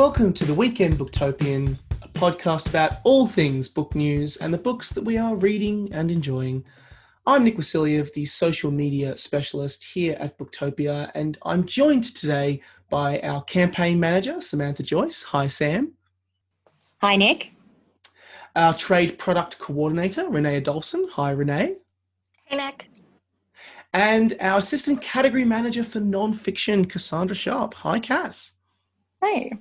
Welcome to The Weekend Booktopian, a podcast about all things book news and the books that we are reading and enjoying. I'm Nick Wasiliev, the social media specialist here at Booktopia, and I'm joined today by our campaign manager, Samantha Joyce. Hi, Sam. Hi, Nick. Our trade product coordinator, Renee Adolson. Hi, Renee. Hey, Nick. And our assistant category manager for nonfiction, Cassandra Sharp. Hi, Cass. Hey.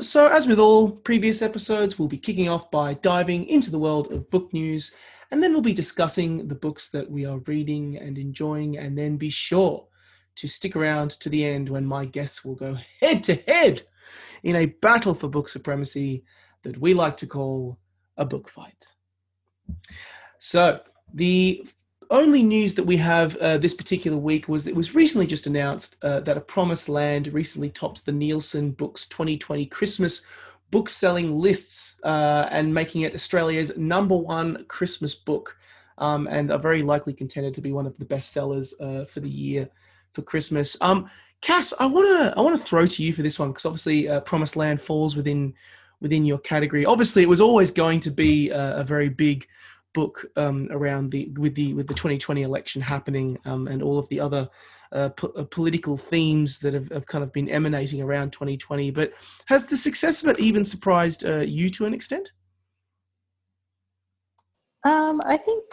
So as with all previous episodes, we'll be kicking off by diving into the world of book news, and then we'll be discussing the books that we are reading and enjoying, and then be sure to stick around to the end when my guests will go head to head in a battle for book supremacy that we like to call a book fight. So the only news that we have this particular week was it was recently just announced that A Promised Land recently topped the Nielsen Books 2020 Christmas book selling lists and making it Australia's #1 Christmas book and are very likely contended to be one of the best sellers for the year for Christmas. Cass, I want to throw to you for this one because obviously Promised Land falls within your category. Obviously, it was always going to be a very big book around with the 2020 election happening and all of the other political themes that have kind of been emanating around 2020. But has the success of it even surprised you to an extent? I think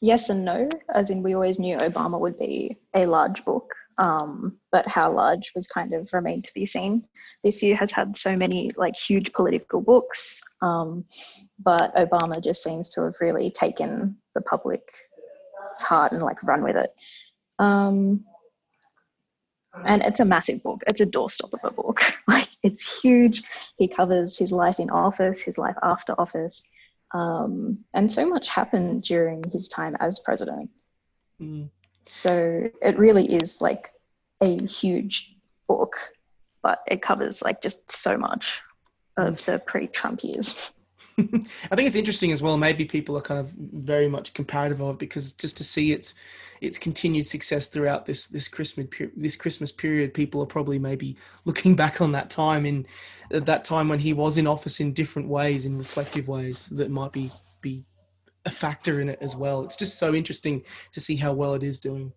yes and no. As in, we always knew Obama would be a large book, but how large was kind of remained to be seen. This year has had so many like huge political books, but Obama just seems to have really taken the public's heart and like run with it. And it's a massive book. It's a doorstop of a book. Like it's huge. He covers his life in office, his life after office, and so much happened during his time as president. Mm. So it really is like a huge book, but it covers like just so much of the pre-Trump years. I think it's interesting as well. Maybe people are kind of very much comparative of because just to see its continued success throughout this Christmas period, people are probably maybe looking back on that time when he was in office in different ways, in reflective ways that might be a factor in it as well. It's just so interesting to see how well it is doing.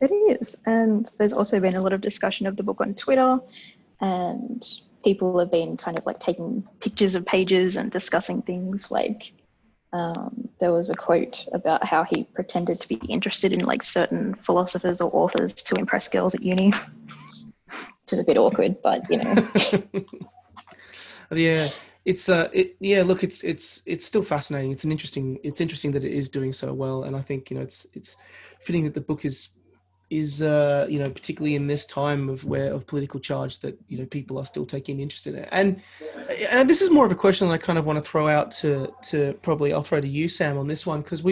It is, and there's also been a lot of discussion of the book on Twitter, and people have been kind of like taking pictures of pages and discussing things like there was a quote about how he pretended to be interested in like certain philosophers or authors to impress girls at uni, which is a bit awkward, but you know. Yeah. It's still fascinating. It's interesting that it is doing so well, and I think you know it's fitting that the book is you know particularly in this time of political charge that you know people are still taking interest in it. And this is more of a question that I kind of want to throw out to probably I'll throw to you, Sam, on this one because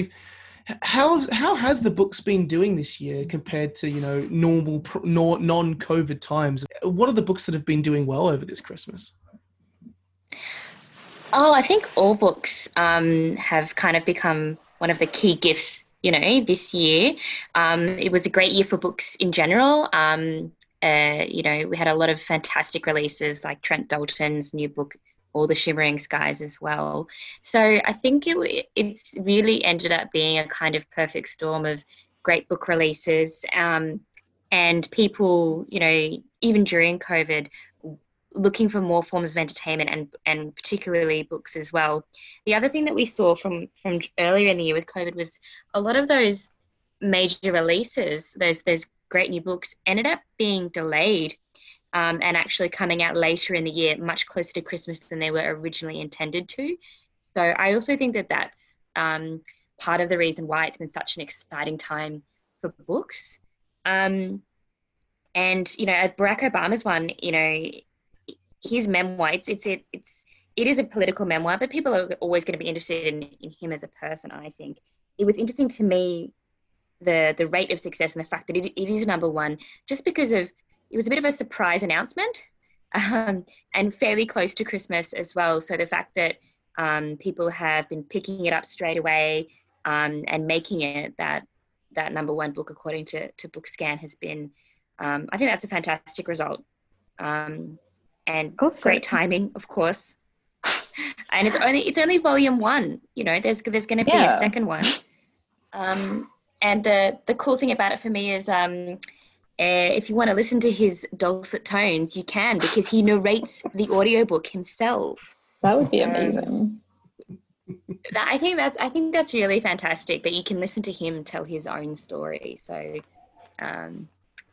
how has the books been doing this year compared to you know normal non-COVID times? What are the books that have been doing well over this Christmas? Oh, I think all books have kind of become one of the key gifts, you know, this year. It was a great year for books in general. You know, we had a lot of fantastic releases like Trent Dalton's new book, All the Shimmering Skies as well. So I think it's really ended up being a kind of perfect storm of great book releases and people, you know, even during COVID, looking for more forms of entertainment and particularly books as well. The other thing that we saw from earlier in the year with COVID was a lot of those major releases, those great new books ended up being delayed and actually coming out later in the year, much closer to Christmas than they were originally intended to. So I also think that that's part of the reason why it's been such an exciting time for books. And, you know, Barack Obama's one, you know, his memoir, it is a political memoir, but people are always going to be interested in him as a person, I think. It was interesting to me, the rate of success and the fact that it is #1, just because of, it was a bit of a surprise announcement and fairly close to Christmas as well. So the fact that people have been picking it up straight away and making it that #1 book according to BookScan has been, I think that's a fantastic result. and also, great timing, of course. And it's only volume one. You know, there's going to be a second one. And the cool thing about it for me is, if you want to listen to his dulcet tones, you can, because he narrates the audiobook himself. That would be amazing. I think that's really fantastic that you can listen to him tell his own story. So,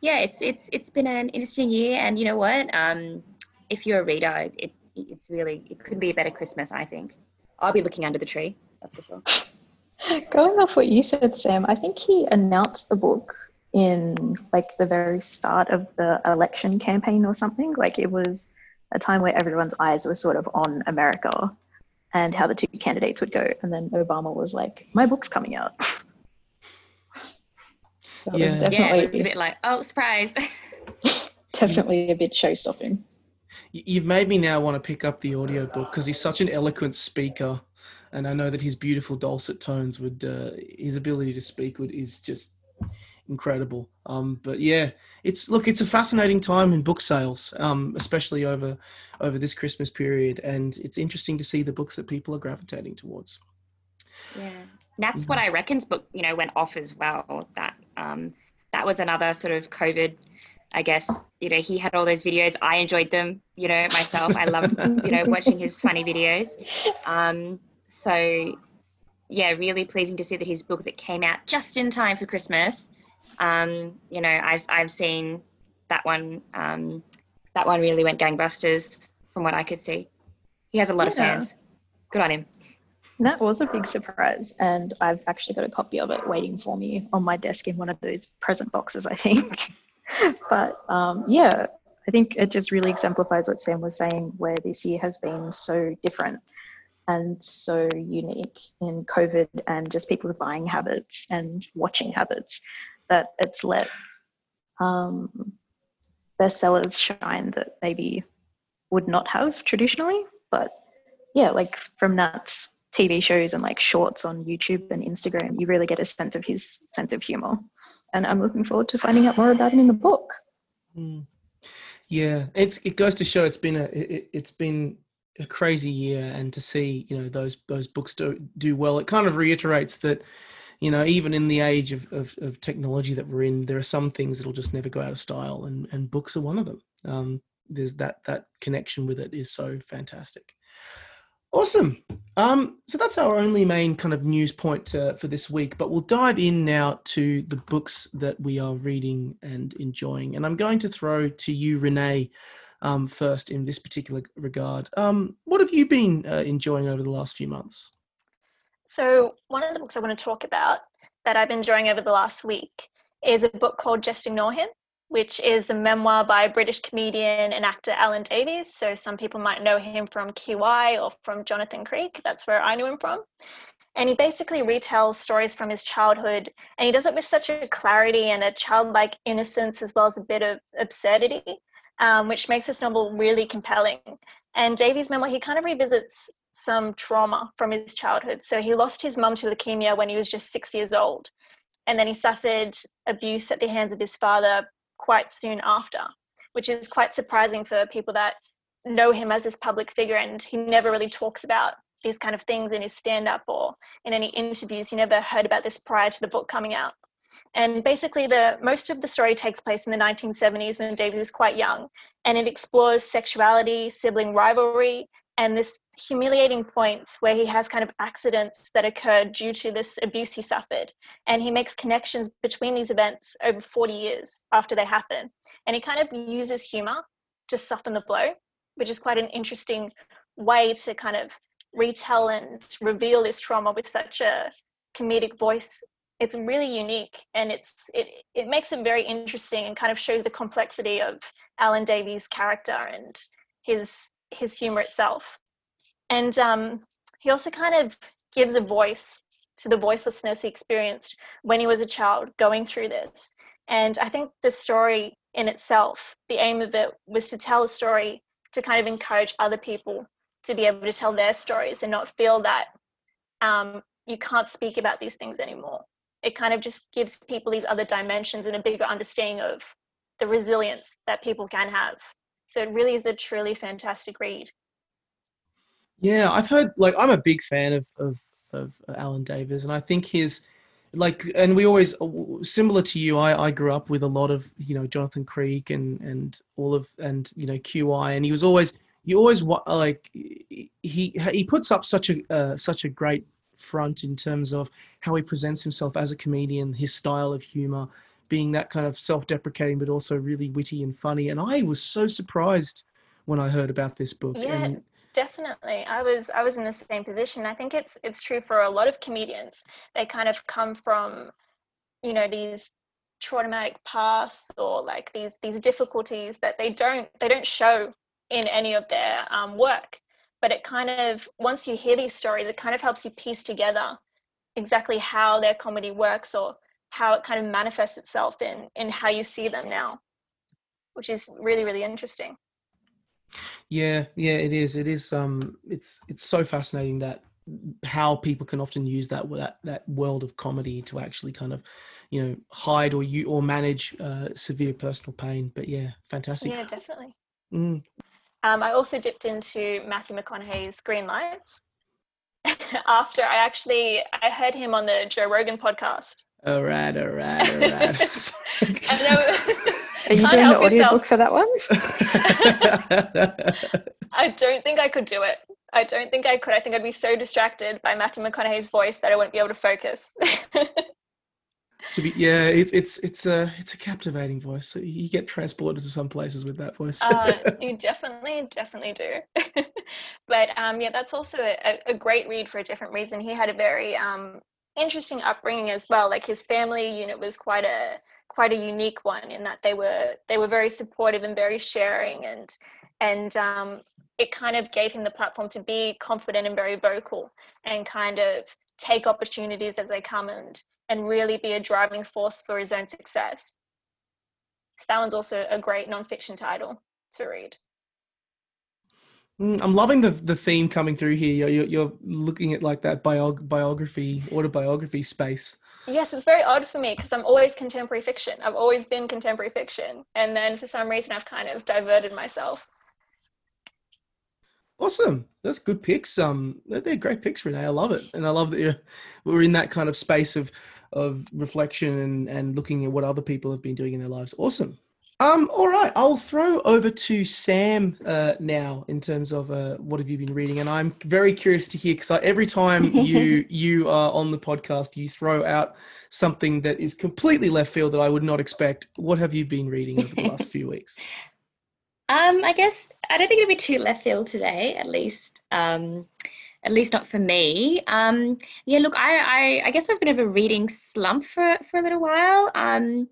it's been an interesting year, and you know what? If you're a reader, it couldn't be a better Christmas, I think. I'll be looking under the tree, that's for sure. Going off what you said, Sam, I think he announced the book in like the very start of the election campaign or something. Like, it was a time where everyone's eyes were sort of on America and how the two candidates would go. And then Obama was like, my book's coming out. So yeah. It was a bit like, oh, surprise. Definitely a bit show-stopping. You've made me now want to pick up the audiobook because he's such an eloquent speaker, and I know that his beautiful dulcet tones would, his ability to speak is just incredible. But yeah, it's a fascinating time in book sales, especially over this Christmas period, and it's interesting to see the books that people are gravitating towards. Yeah, that's what I reckon's book, you know, went off as well. That was another sort of COVID. I guess, you know, he had all those videos. I enjoyed them, you know, myself. I loved, you know, watching his funny videos. So, yeah, really pleasing to see that his book that came out just in time for Christmas. You know, I've seen that one. That one really went gangbusters from what I could see. He has a lot of fans. Good on him. That was a big surprise. And I've actually got a copy of it waiting for me on my desk in one of those present boxes, I think. But yeah, I think it just really exemplifies what Sam was saying, where this year has been so different and so unique in COVID and just people's buying habits and watching habits, that it's let bestsellers shine that maybe would not have traditionally. But yeah, like from Nat's TV shows and like shorts on YouTube and Instagram, you really get a sense of his sense of humor, and I'm looking forward to finding out more about him in the book. Yeah, it goes to show it's been a crazy year, and to see, you know, those books do well, it kind of reiterates that, you know, even in the age of technology that we're in, there are some things that'll just never go out of style, and books are one of them. There's that connection with it is so fantastic. Awesome. So that's our only main kind of news point for this week, but we'll dive in now to the books that we are reading and enjoying. And I'm going to throw to you, Renee, first in this particular regard. What have you been enjoying over the last few months? So one of the books I want to talk about that I've been enjoying over the last week is a book called Just Ignore Him, which is the memoir by British comedian and actor Alan Davies. So some people might know him from QI or from Jonathan Creek. That's where I knew him from. And he basically retells stories from his childhood, and he does it with such a clarity and a childlike innocence, as well as a bit of absurdity, which makes this novel really compelling. And Davies' memoir, he kind of revisits some trauma from his childhood. So he lost his mum to leukemia when he was just 6 years old. And then he suffered abuse at the hands of his father quite soon after, which is quite surprising for people that know him as this public figure, and he never really talks about these kind of things in his stand-up or in any interviews. You never heard about this prior to the book coming out. And basically most of the story takes place in the 1970s, when Davies is quite young, and it explores sexuality, sibling rivalry, and this humiliating points where he has kind of accidents that occurred due to this abuse he suffered. And he makes connections between these events over 40 years after they happen. And he kind of uses humor to soften the blow, which is quite an interesting way to kind of retell and reveal this trauma with such a comedic voice. It's really unique, and it makes it very interesting, and kind of shows the complexity of Alan Davies' character and his humor itself. And he also kind of gives a voice to the voicelessness he experienced when he was a child going through this. And I think the story in itself, the aim of it was to tell a story to kind of encourage other people to be able to tell their stories and not feel that you can't speak about these things anymore. It kind of just gives people these other dimensions and a bigger understanding of the resilience that people can have So it really is a truly fantastic read. Yeah, I've heard, like, I'm a big fan of Alan Davies, and I think his, like, and we always, similar to you, I grew up with a lot of, you know, Jonathan Creek and you know, QI, and he was always, you always, like, he puts up such a great front in terms of how he presents himself as a comedian, his style of humor, being that kind of self-deprecating, but also really witty and funny. And I was so surprised when I heard about this book. Yeah, and definitely. I was in the same position. I think it's true for a lot of comedians. They kind of come from, you know, these traumatic pasts or like these difficulties that they don't show in any of their work. But it kind of, once you hear these stories, it kind of helps you piece together exactly how their comedy works or how it kind of manifests itself in how you see them now, which is really, really interesting. Yeah, it is. It is. It's so fascinating that how people can often use that world of comedy to actually kind of, you know, hide or manage severe personal pain. But yeah, fantastic. Yeah, definitely. Mm. I also dipped into Matthew McConaughey's Green Lights after I heard him on the Joe Rogan podcast. All right. Are you doing an audiobook for that one? I don't think I could do it. I don't think I could. I think I'd be so distracted by Matthew McConaughey's voice that I wouldn't be able to focus. Yeah, it's a captivating voice. So you get transported to some places with that voice. You definitely do. But yeah, that's also a great read for a different reason. He had a very interesting upbringing as well. Like his family unit was quite a unique one in that they were very supportive and very sharing, and it kind of gave him the platform to be confident and very vocal and kind of take opportunities as they come and really be a driving force for his own success. So that one's also a great nonfiction title to read. I'm loving the theme coming through here. You're looking at like that biography, autobiography space. Yes, it's very odd for me because I'm always contemporary fiction. I've always been contemporary fiction. And then for some reason, I've kind of diverted myself. Awesome. That's good picks. They're great picks, Renee. I love it. And I love that we're in that kind of space of reflection and looking at what other people have been doing in their lives. Awesome. All right. I'll throw over to Sam now in terms of what have you been reading? And I'm very curious to hear, because every time you are on the podcast, you throw out something that is completely left field that I would not expect. What have you been reading over the last few weeks? I guess I don't think it'll be too left field today, at least not for me. Yeah, look, I guess I was a bit of a reading slump for a little while,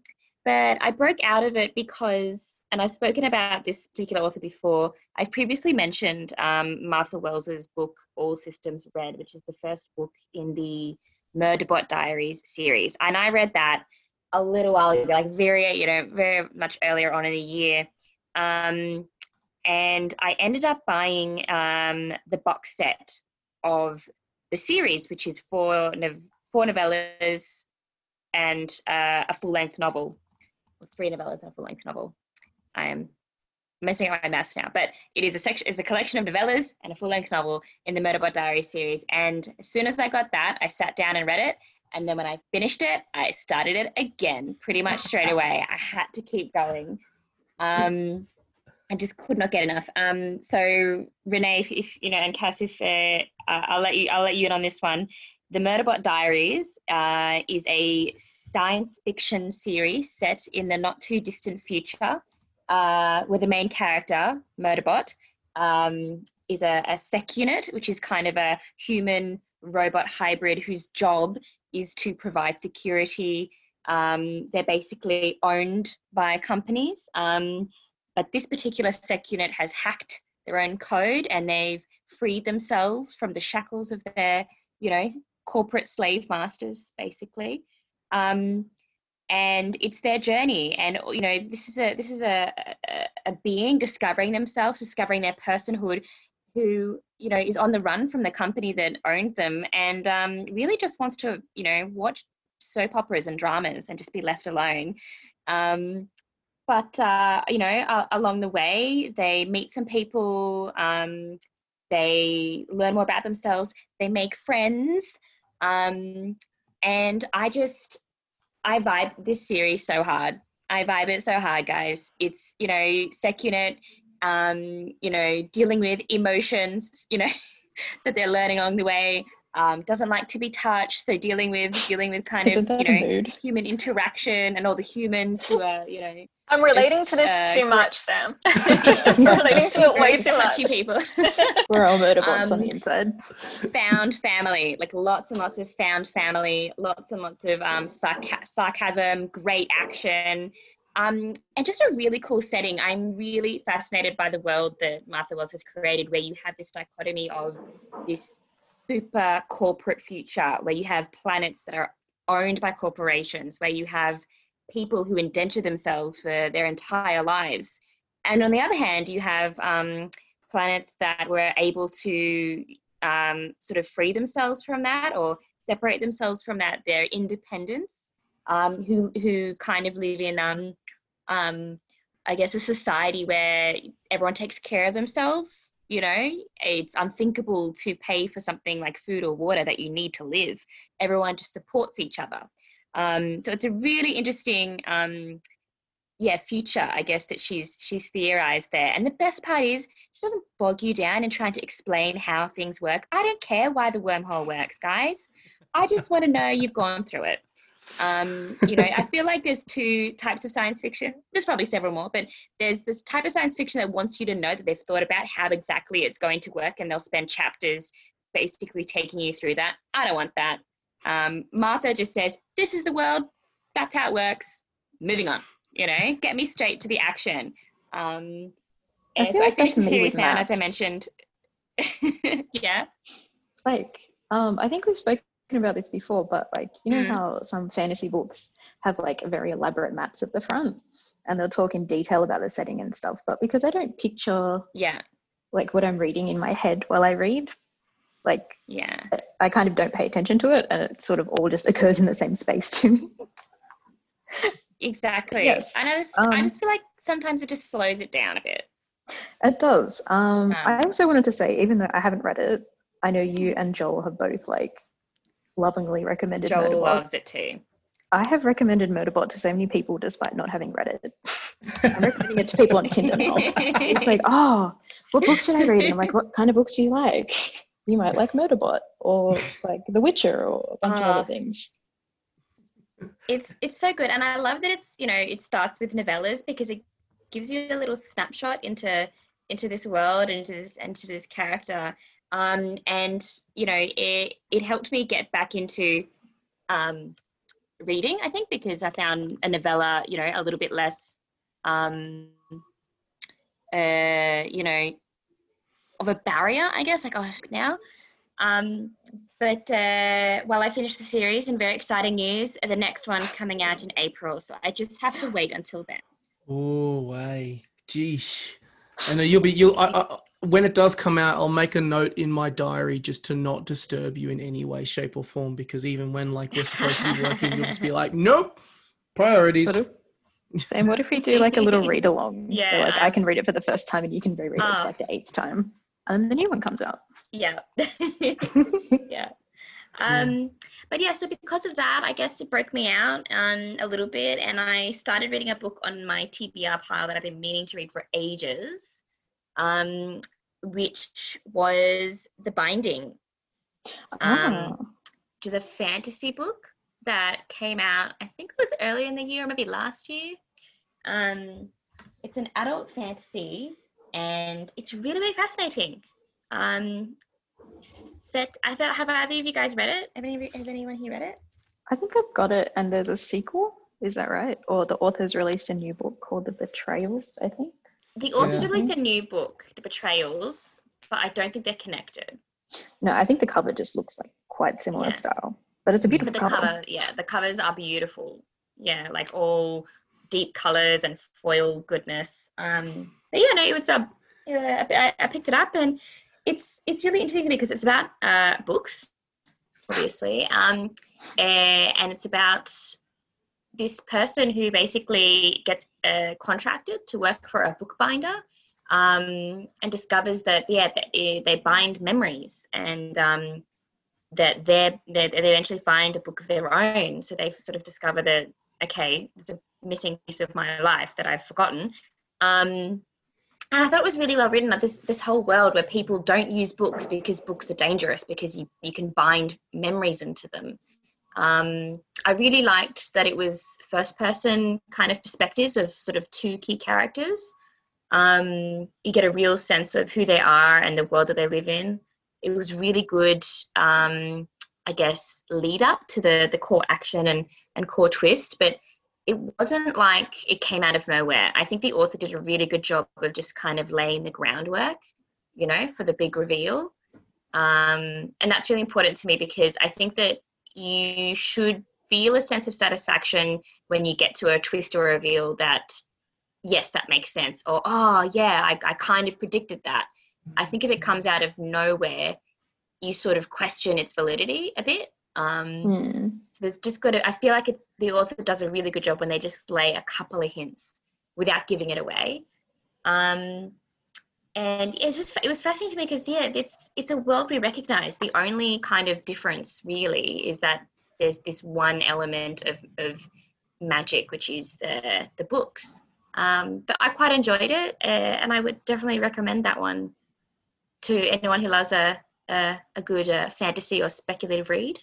but I broke out of it because, and I've spoken about this particular author before, I've previously mentioned Martha Wells' book, All Systems Red, which is the first book in the Murderbot Diaries series. And I read that a little while ago, like very much earlier on in the year. And I ended up buying the box set of the series, which is four novellas and a full-length novel, or three novellas and a full-length novel. I am messing up my maths now, but it is a collection of novellas and a full-length novel in the Murderbot Diaries series. And as soon as I got that, I sat down and read it. And then when I finished it, I started it again pretty much straight away. I had to keep going. I just could not get enough. So Renee, if you know, and Cass, if I'll let you in on this one. The Murderbot Diaries is a science fiction series set in the not too distant future, where the main character Murderbot is a sec unit, which is kind of a human robot hybrid whose job is to provide security. They're basically owned by companies, but this particular sec unit has hacked their own code and they've freed themselves from the shackles of their, you know, corporate slave masters, basically. And it's their journey. And, you know, this is a being discovering themselves, discovering their personhood, who, you know, is on the run from the company that owned them and really just wants to, you know, watch soap operas and dramas and just be left alone. But, you know, along the way, they meet some people, they learn more about themselves, they make friends. And I vibe this series so hard. I vibe it so hard, guys. It's, you know, succulent, you know, dealing with emotions, you know, that they're learning along the way. Doesn't like to be touched, so dealing with kind of, you know, human interaction and all the humans who are, you know. I'm relating to this too much, Sam. You're relating to it way too much. People. We're all motivated on the inside. Found family, like lots and lots of found family, lots and lots of sarcasm, great action, and just a really cool setting. I'm really fascinated by the world that Martha Wells has created, where you have this dichotomy of this super corporate future, where you have planets that are owned by corporations, where you have people who indenture themselves for their entire lives. And on the other hand, you have planets that were able to sort of free themselves from that, or separate themselves from that, their independence, who kind of live in, I guess, a society where everyone takes care of themselves. You know, it's unthinkable to pay for something like food or water that you need to live. Everyone just supports each other. So it's a really interesting, future, I guess, that she's theorized there. And the best part is she doesn't bog you down in trying to explain how things work. I don't care why the wormhole works, guys. I just want to know you've gone through it. You know, I feel like there's two types of science fiction. There's probably several more, but there's this type of science fiction that wants you to know that they've thought about how exactly it's going to work, and they'll spend chapters basically taking you through that. I don't want that. Martha just says, this is the world, that's how it works, moving on, you know, get me straight to the action. And so I finished the series now, as I mentioned. Yeah. Like, I think we've spoken about this before, but like, you know how some fantasy books have like very elaborate maps at the front, and they'll talk in detail about the setting and stuff, but because I don't picture like what I'm reading in my head while I read, like I kind of don't pay attention to it, and it sort of all just occurs in the same space to me. Exactly. Yes. And I just feel like sometimes it just slows it down a bit. It does. I also wanted to say, even though I haven't read it, I know you and Joel have both like lovingly recommended Joel Murderbot. Joel loves it too. I have recommended Murderbot to so many people despite not having read it. I'm recommending it to people on Tinder now. It's like, oh, what books should I read? And I'm like, what kind of books do you like? You might like Murderbot, or like The Witcher, or a bunch of other things. It's so good, and I love that it's, you know, it starts with novellas, because it gives you a little snapshot into this world, into this character. And you know, it helped me get back into reading, I think, because I found a novella, you know, a little bit less you know, of a barrier, I guess, like, oh, now. But while I finish the series, and very exciting news, the next one coming out in April, so I just have to wait until then. Oh, way. Geesh. I know you'll when it does come out, I'll make a note in my diary just to not disturb you in any way, shape or form, because even when like we're supposed to be working, you'll just be like, nope, priorities. Sam, what if we do like a little read along? Yeah. So, like, I can read it for the first time and you can reread it for like the eighth time, and the new one comes out. Yeah. Yeah. But yeah, so because of that, I guess it broke me out a little bit, and I started reading a book on my TBR pile that I've been meaning to read for ages, which was The Binding, which is a fantasy book that came out, I think it was earlier in the year, or maybe last year. It's an adult fantasy, and it's really, really fascinating. Have either of you guys read it? Has anyone here read it? I think I've got it, and there's a sequel, is that right? Or the author's released a new book called The Betrayals, I think. The author's released a new book, The Betrayals, but I don't think they're connected. No, I think the cover just looks like quite similar style, but it's a beautiful cover. Yeah, the covers are beautiful. Yeah, like all deep colours and foil goodness. But yeah, no, it was I picked it up, and it's really interesting to me because it's about books, obviously, and it's about this person who basically gets contracted to work for a bookbinder and discovers that, yeah, they bind memories, and that they eventually find a book of their own. So they sort of discover that, okay, it's a missing piece of my life that I've forgotten. And I thought it was really well written, like this whole world where people don't use books because books are dangerous, because you can bind memories into them. I really liked that it was first person kind of perspectives of sort of two key characters. You get a real sense of who they are and the world that they live in. It was really good, I guess, lead up to the core action and core twist, but it wasn't like it came out of nowhere. I think the author did a really good job of just kind of laying the groundwork, you know, for the big reveal. And that's really important to me, because I think that you should feel a sense of satisfaction when you get to a twist or a reveal that, yes, that makes sense, or, oh, yeah, I kind of predicted that. I think if it comes out of nowhere, you sort of question its validity a bit. So there's just got to, I feel like the author does a really good job when they just lay a couple of hints without giving it away. And it was fascinating to me because, yeah, it's a world we recognize. The only kind of difference really is that there's this one element of magic, which is the books. But I quite enjoyed it, and I would definitely recommend that one to anyone who loves a good fantasy or speculative read.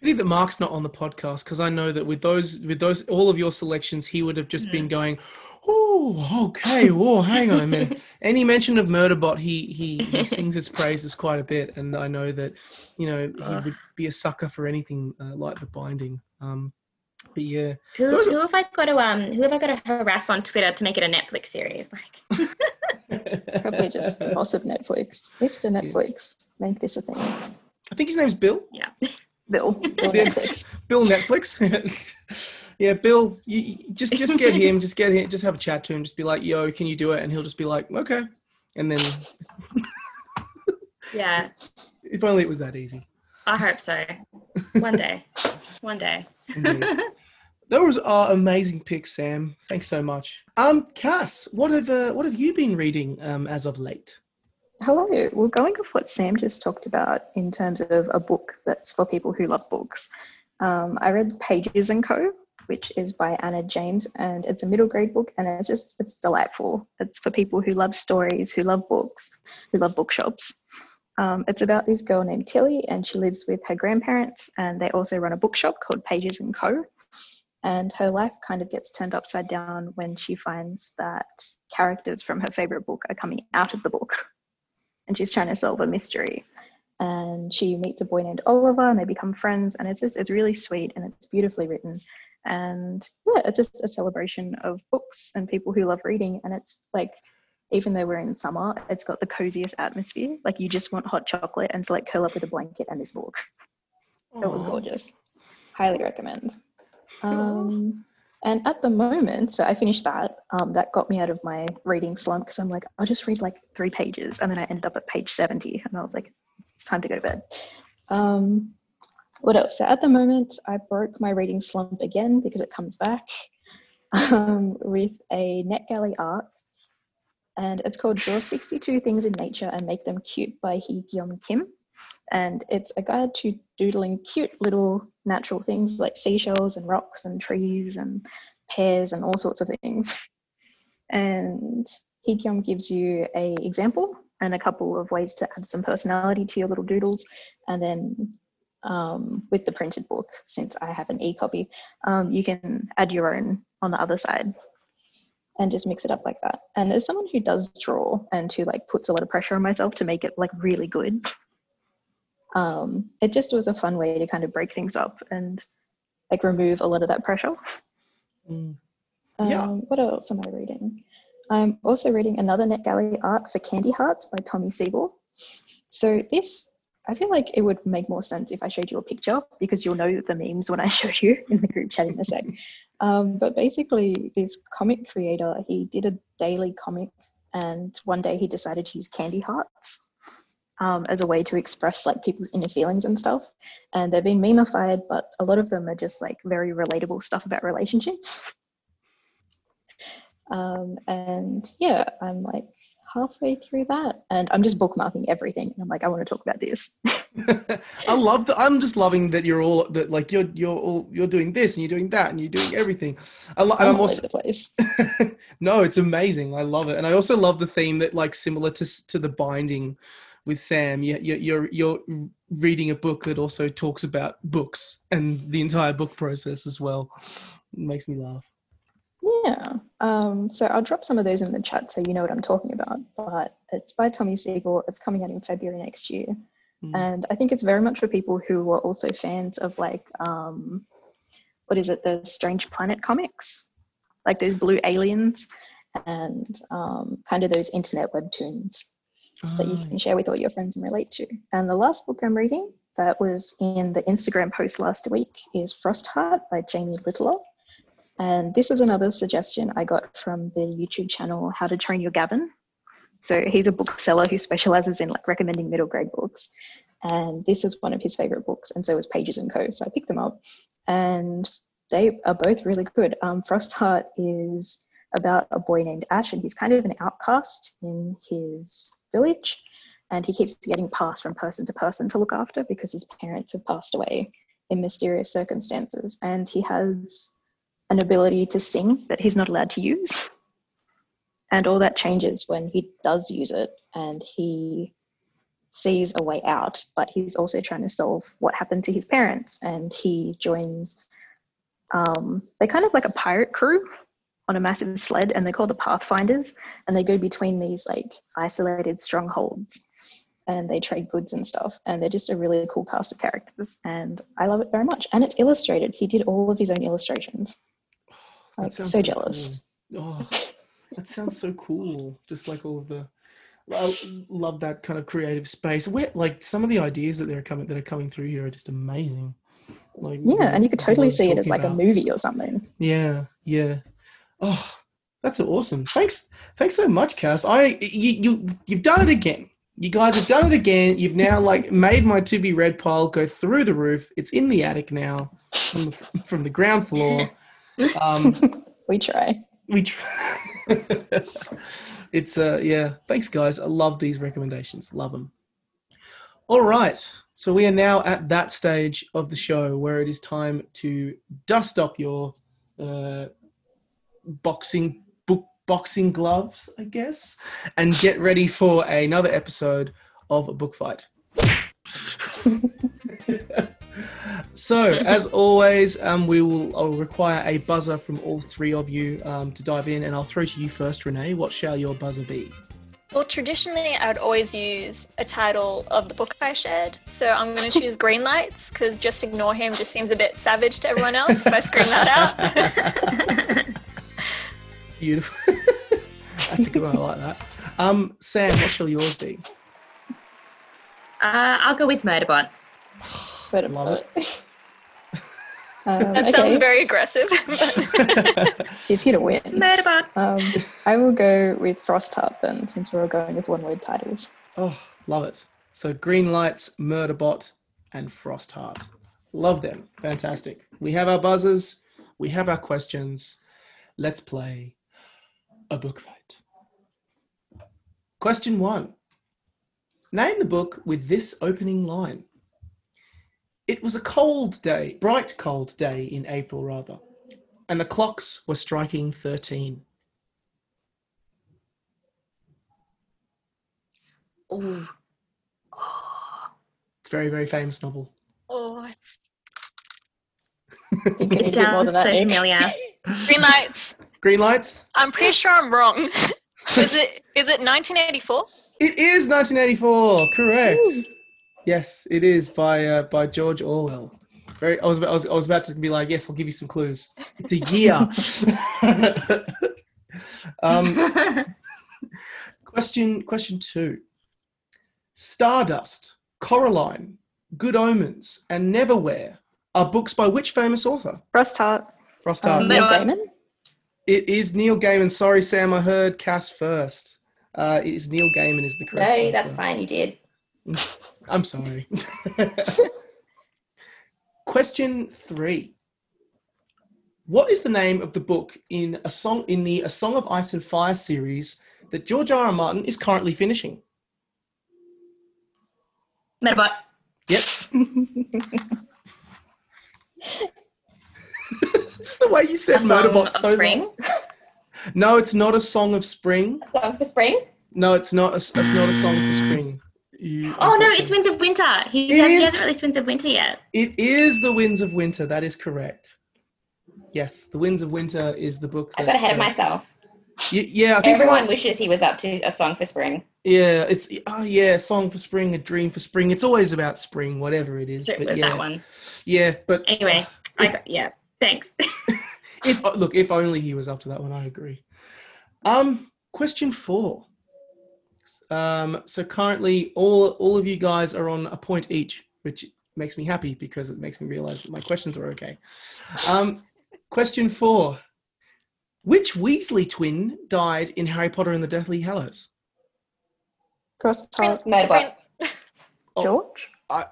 Pity that Mark's not on the podcast, because I know that with those all of your selections, he would have just been going, oh, okay, whoa, hang on a minute. Any mention of Murderbot, he sings its praises quite a bit, and I know that, you know, he would be a sucker for anything like The Binding. But yeah, who have I got to harass on Twitter to make it a Netflix series? Like, probably just the boss of Netflix, Mr. Netflix, yeah. Make this a thing. I think his name's Bill. Yeah. Bill Netflix. Bill Netflix. Yeah, Bill, you just get him, just have a chat to him, just be like, yo, can you do it? And he'll just be like, okay. And then yeah. If only it was that easy. I hope so. One day. One day. Those are amazing picks, Sam. Thanks so much. Cass, what have you been reading as of late? Hello. Well, going off what Sam just talked about in terms of a book that's for people who love books, I read Pages and Co., which is by Anna James, and it's a middle grade book, and it's delightful. It's for people who love stories, who love books, who love bookshops. It's about this girl named Tilly, and she lives with her grandparents, and they also run a bookshop called Pages and Co., and her life kind of gets turned upside down when she finds that characters from her favourite book are coming out of the book. And she's trying to solve a mystery, and she meets a boy named Oliver, and they become friends, and it's really sweet, and it's beautifully written, and yeah, it's just a celebration of books and people who love reading. And it's like, even though we're in summer, it's got the coziest atmosphere. Like, you just want hot chocolate and to like curl up with a blanket and this book. Aww. It was gorgeous. Highly recommend. And at the moment, so I finished that. That got me out of my reading slump, because I'm like, I'll just read like 3 pages. And then I ended up at page 70. And I was like, it's time to go to bed. What else? So at the moment, I broke my reading slump again, because it comes back with a NetGalley arc. And it's called Draw 62 Things in Nature and Make Them Cute by Hee Kyung Kim. And it's a guide to doodling cute little natural things like seashells and rocks and trees and pears and all sorts of things. And Hee Kyung gives you an example and a couple of ways to add some personality to your little doodles. And then with the printed book, since I have an e-copy, you can add your own on the other side and just mix it up like that. And as someone who does draw and who like puts a lot of pressure on myself to make it like really good, it just was a fun way to kind of break things up and like remove a lot of that pressure. Yeah. What else am I reading? I'm also reading another NetGalley arc for Candy Hearts by Tommy Siegel. So this, I feel like it would make more sense if I showed you a picture, because you'll know the memes when I show you in the group chat in a sec. But basically this comic creator, he did a daily comic, and one day he decided to use Candy Hearts. as a way to express like people's inner feelings and stuff. And they've been memeified, but a lot of them are just like very relatable stuff about relationships. And yeah, I'm like halfway through that and I'm just bookmarking everything. And I'm like, I want to talk about this. I love that. I'm just loving that you're all that, like you're doing this and you're doing that and you're doing everything. I'm also the place. No, it's amazing. I love it. And I also love the theme that, like, similar to The Binding with Sam, you're reading a book that also talks about books and the entire book process as well. It makes me laugh. Yeah. So I'll drop some of those in the chat so you know what I'm talking about, but it's by Tommy Siegel. It's coming out in February next year. Mm. And I think it's very much for people who are also fans of, like, the Strange Planet comics, like those blue aliens and kind of those internet webtoons that you can share with all your friends and relate to. And the last book I'm reading that was in the Instagram post last week is Frostheart by Jamie Littler. And this was another suggestion I got from the YouTube channel How to Train Your Gavin. So he's a bookseller who specializes in, like, recommending middle grade books. And this was one of his favorite books. And so was Pages and Co. So I picked them up and they are both really good. Frostheart is about a boy named Ash, and he's kind of an outcast in his village. And he keeps getting passed from person to person to look after because his parents have passed away in mysterious circumstances. And he has an ability to sing that he's not allowed to use. And all that changes when he does use it, and he sees a way out, but he's also trying to solve what happened to his parents. And he joins, they're kind of like a pirate crew on a massive sled, and they're called the Pathfinders, and they go between these, like, isolated strongholds, and they trade goods and stuff. And they're just a really cool cast of characters, and I love it very much. And it's illustrated. He did all of his own illustrations. Like, so jealous. Cool. Oh, that sounds so cool. Just like all of the, I love that kind of creative space. Where, like, some of the ideas that are coming through here are just amazing. Like, yeah, and you could totally see it as like a movie or something. Yeah, yeah. Oh, that's awesome. Thanks so much, Cass. You've done it again. You guys have done it again. You've now, like, made my to be read pile go through the roof. It's in the attic now, from the ground floor. We try. It's yeah. Thanks, guys. I love these recommendations. Love them. All right. So we are now at that stage of the show where it is time to dust up your boxing gloves, I guess, and get ready for another episode of A Book Fight. So, as always, I'll require a buzzer from all three of you to dive in, and I'll throw to you first, Renee. What shall your buzzer be? Well, traditionally, I would always use a title of the book I shared. So I'm going to choose Green Lights, because Just Ignore Him just seems a bit savage to everyone else if I scream that out. Beautiful. That's a good one. I like that. Sam, what shall yours be? I'll go with Murderbot. Love it. That sounds very aggressive. She's here to win. Murderbot. I will go with Frostheart then, since we're all going with one-word titles. Oh, love it. So Green Lights, Murderbot, and Frostheart. Love them. Fantastic. We have our buzzers. We have our questions. Let's play A Book Fight. Question 1. Name the book with this opening line. It was a cold day, bright cold day in April rather, and the clocks were striking 13. Ooh. Oh. It's a very, very famous novel. Oh. It sounds so familiar. Green Lights. Green Lights? I'm pretty sure I'm wrong. Is it 1984? It is 1984, correct. Ooh. Yes, it is by George Orwell. Very. I was about to be like, yes, I'll give you some clues. It's a year. Question 2. Stardust, Coraline, Good Omens, and Neverwhere are books by which famous author? Frostheart. Frostheart. Neil Gaiman. It is Neil Gaiman. Sorry, Sam, I heard Cass first. It is Neil Gaiman is the correct answer. No, that's fine. You did. I'm sorry. Question 3. What is the name of the book in the A Song of Ice and Fire series that George R. R. Martin is currently finishing? Murderbot. Yep. It's the way you said Murderbot so long. No, it's not A Song of Spring. A Song for Spring? No, it's not. It's not A Song for Spring. Oh no, it's Winds of Winter. He hasn't released Winds of Winter yet. It is The Winds of Winter. That is correct. Yes, The Winds of Winter is the book. I got ahead of myself. Yeah, I think everyone wishes he was up to A Song for Spring. Yeah, it's Song for Spring, A Dream for Spring. It's always about spring, whatever it is. But yeah, that one. Yeah, but anyway, thanks. Look, if only he was up to that one. I agree. Question 4. So currently, all of you guys are on a point each, which makes me happy because it makes me realize that my questions are okay. Question 4. Which Weasley twin died in Harry Potter and the Deathly Hallows? Frostheart. Murderbot. George? I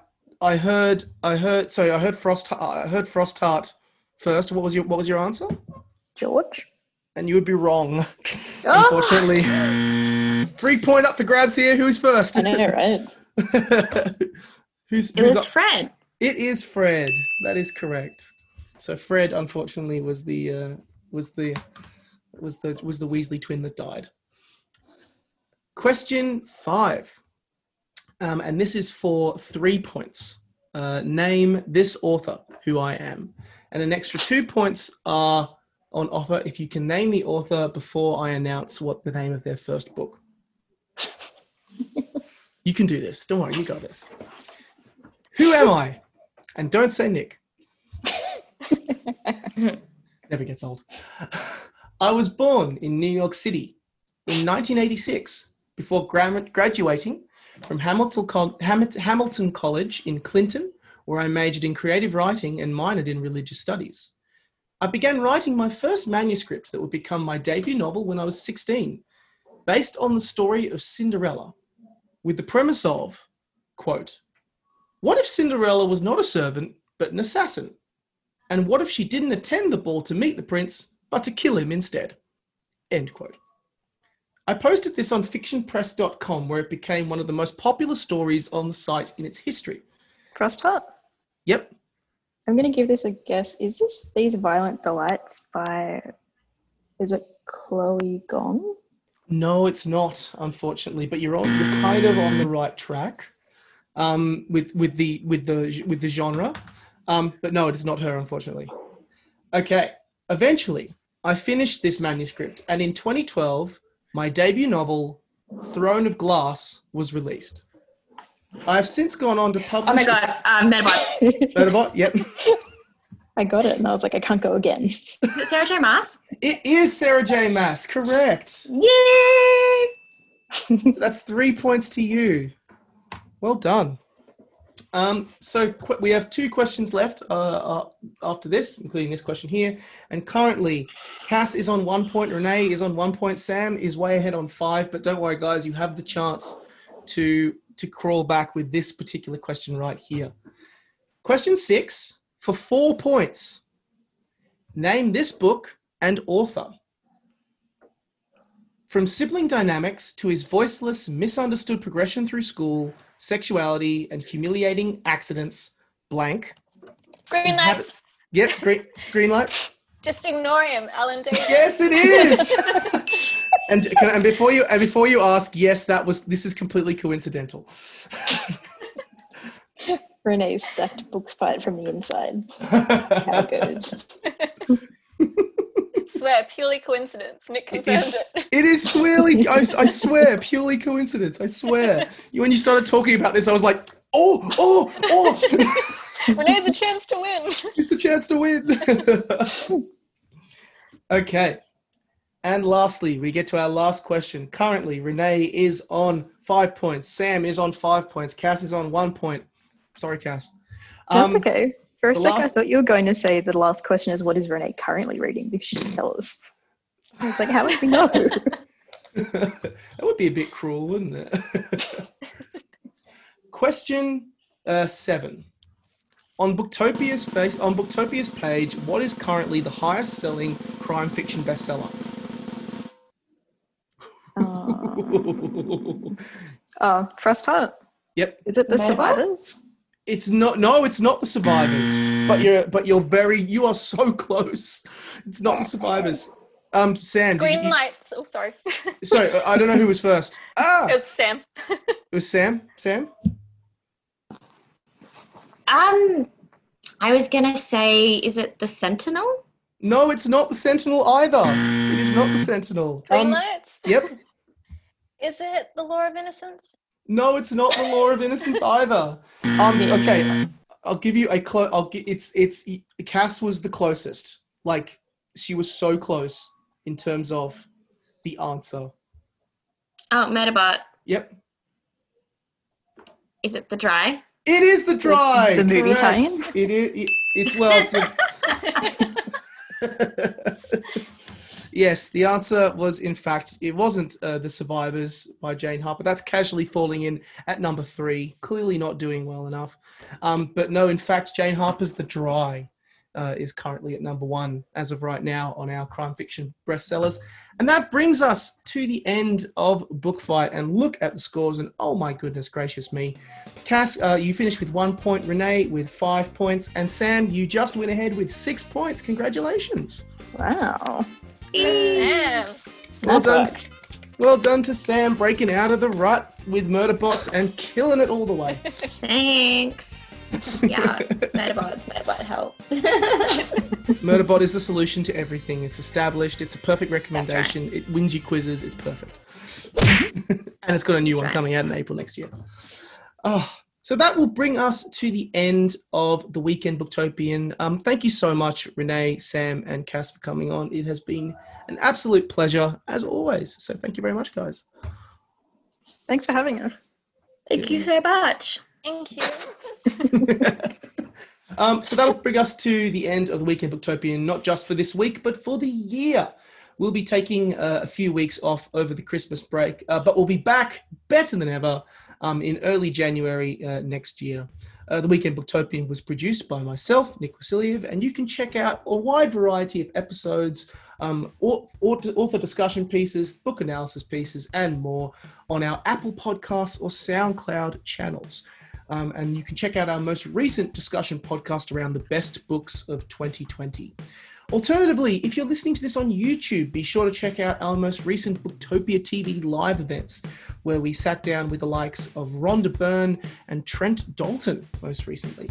heard Frostheart. I heard Frostheart first. What was your answer? George. And you would be wrong. Unfortunately. 3 point up for grabs here. Who's first? I know, right? It was up? Fred. It is Fred. That is correct. So Fred, unfortunately, was the Weasley twin that died. Question 5, and this is for 3 points. Name this author, Who I Am, and an extra 2 points are on offer if you can name the author before I announce what the name of their first book. You can do this. Don't worry, you got this. Who am I? And don't say Nick. Never gets old. I was born in New York City in 1986 before graduating from Hamilton College in Clinton, where I majored in creative writing and minored in religious studies. I began writing my first manuscript that would become my debut novel when I was 16, based on the story of Cinderella, with the premise of, quote, what if Cinderella was not a servant, but an assassin? And what if she didn't attend the ball to meet the prince, but to kill him instead? End quote. I posted this on fictionpress.com, where it became one of the most popular stories on the site in its history. Frostheart? Yep. I'm going to give this a guess. Is this These Violent Delights by, is it Chloe Gong? No, it's not, unfortunately, but you're kind of on the right track with the genre. But no, it is not her, unfortunately. Okay. Eventually, I finished this manuscript, and in 2012, my debut novel, Throne of Glass, was released. I have since gone on to publish... Oh my God, Murderbot. Murderbot, yep. I got it, and I was like, I can't go again. Is it Sarah J. Maas? It is Sarah J. Maas, correct. Yay! That's 3 points to you. Well done. So we have 2 questions left after this, including this question here. And currently, Cass is on 1 point, Renee is on 1 point, Sam is way ahead on 5. But don't worry, guys, you have the chance to crawl back with this particular question right here. Question 6 for 4 points. Name this book and author. From sibling dynamics to his voiceless, misunderstood progression through school, sexuality, and humiliating accidents, blank. Green lights. Yep, green lights. Just ignore him, Alan Davies. Yes, it is. And before you ask, yes, this is completely coincidental. Renee's stacked books fight from the inside. How it goes. Swear, purely coincidence. Nick confirmed it. It is swearly, I swear, purely coincidence. I swear. When you started talking about this, I was like, oh. Renee's a chance to win. It's the chance to win. Okay. And lastly, we get to our last question. Currently, Renee is on 5 points. Sam is on 5 points. Cass is on 1 point. Sorry, Cass. That's okay. For a second, I thought you were going to say the last question is, what is Renee currently reading? Because she didn't tell us. I was like, how would we know? That would be a bit cruel, wouldn't it? Question 7. On Booktopia's page, what is currently the highest selling crime fiction bestseller? Frostheart. Yep. Is it The Survivors? It's not. No, it's not The Survivors. But you are so close. It's not The Survivors. Sam. Green Lights. Oh, sorry. Sorry, I don't know who was first. It was Sam. It was Sam. Sam. I was gonna say, is it The Sentinel? No, it's not The Sentinel either. It is not The Sentinel. Green Lights. Yep. Is it The Law of Innocence? No, it's not The Law of Innocence either. Okay, I'll give you a close. It's Cass was the closest. Like, she was so close in terms of the answer. Oh, Murderbot. Yep. Is it The Dry? It is The Dry. The movie tie-in. It's Yes, the answer was, in fact, it wasn't The Survivors by Jane Harper. That's casually falling in at number 3. Clearly not doing well enough. But no, in fact, Jane Harper's The Dry is currently at number 1 as of right now on our crime fiction bestsellers. And that brings us to the end of Book Fight. And look at the scores, and oh my goodness gracious me. Cass, you finished with 1 point. Renee with 5 points. And Sam, you just went ahead with 6 points. Congratulations. Wow. Sam. Well done. Well done to Sam, breaking out of the rut with Murderbots and killing it all the way. Thanks. Yeah, Murderbot help. Murderbot is the solution to everything. It's established. It's a perfect recommendation. Right. It wins you quizzes. It's perfect. And it's got a new one coming out in April next year. Oh. So that will bring us to the end of the Weekend Booktopian. Thank you so much, Renee, Sam, and Cass for coming on. It has been an absolute pleasure, as always. So thank you very much, guys. Thanks for having us. Thank you so much. Thank you. So that will bring us to the end of the Weekend Booktopian, not just for this week, but for the year. We'll be taking a few weeks off over the Christmas break, but we'll be back better than ever in early January next year. The Weekend Booktopian was produced by myself, Nick Wasiliev, and you can check out a wide variety of episodes, author discussion pieces, book analysis pieces, and more on our Apple Podcasts or SoundCloud channels. And you can check out our most recent discussion podcast around the best books of 2020. Alternatively, if you're listening to this on YouTube, be sure to check out our most recent Booktopia TV live events, where we sat down with the likes of Rhonda Byrne and Trent Dalton most recently.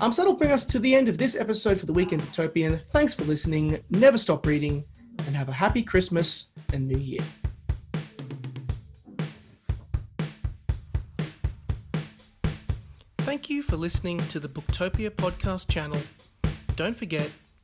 So that'll bring us to the end of this episode for the Weekend Booktopia. Thanks for listening, never stop reading, and have a happy Christmas and New Year. Thank you for listening to the Booktopia podcast channel. Don't forget,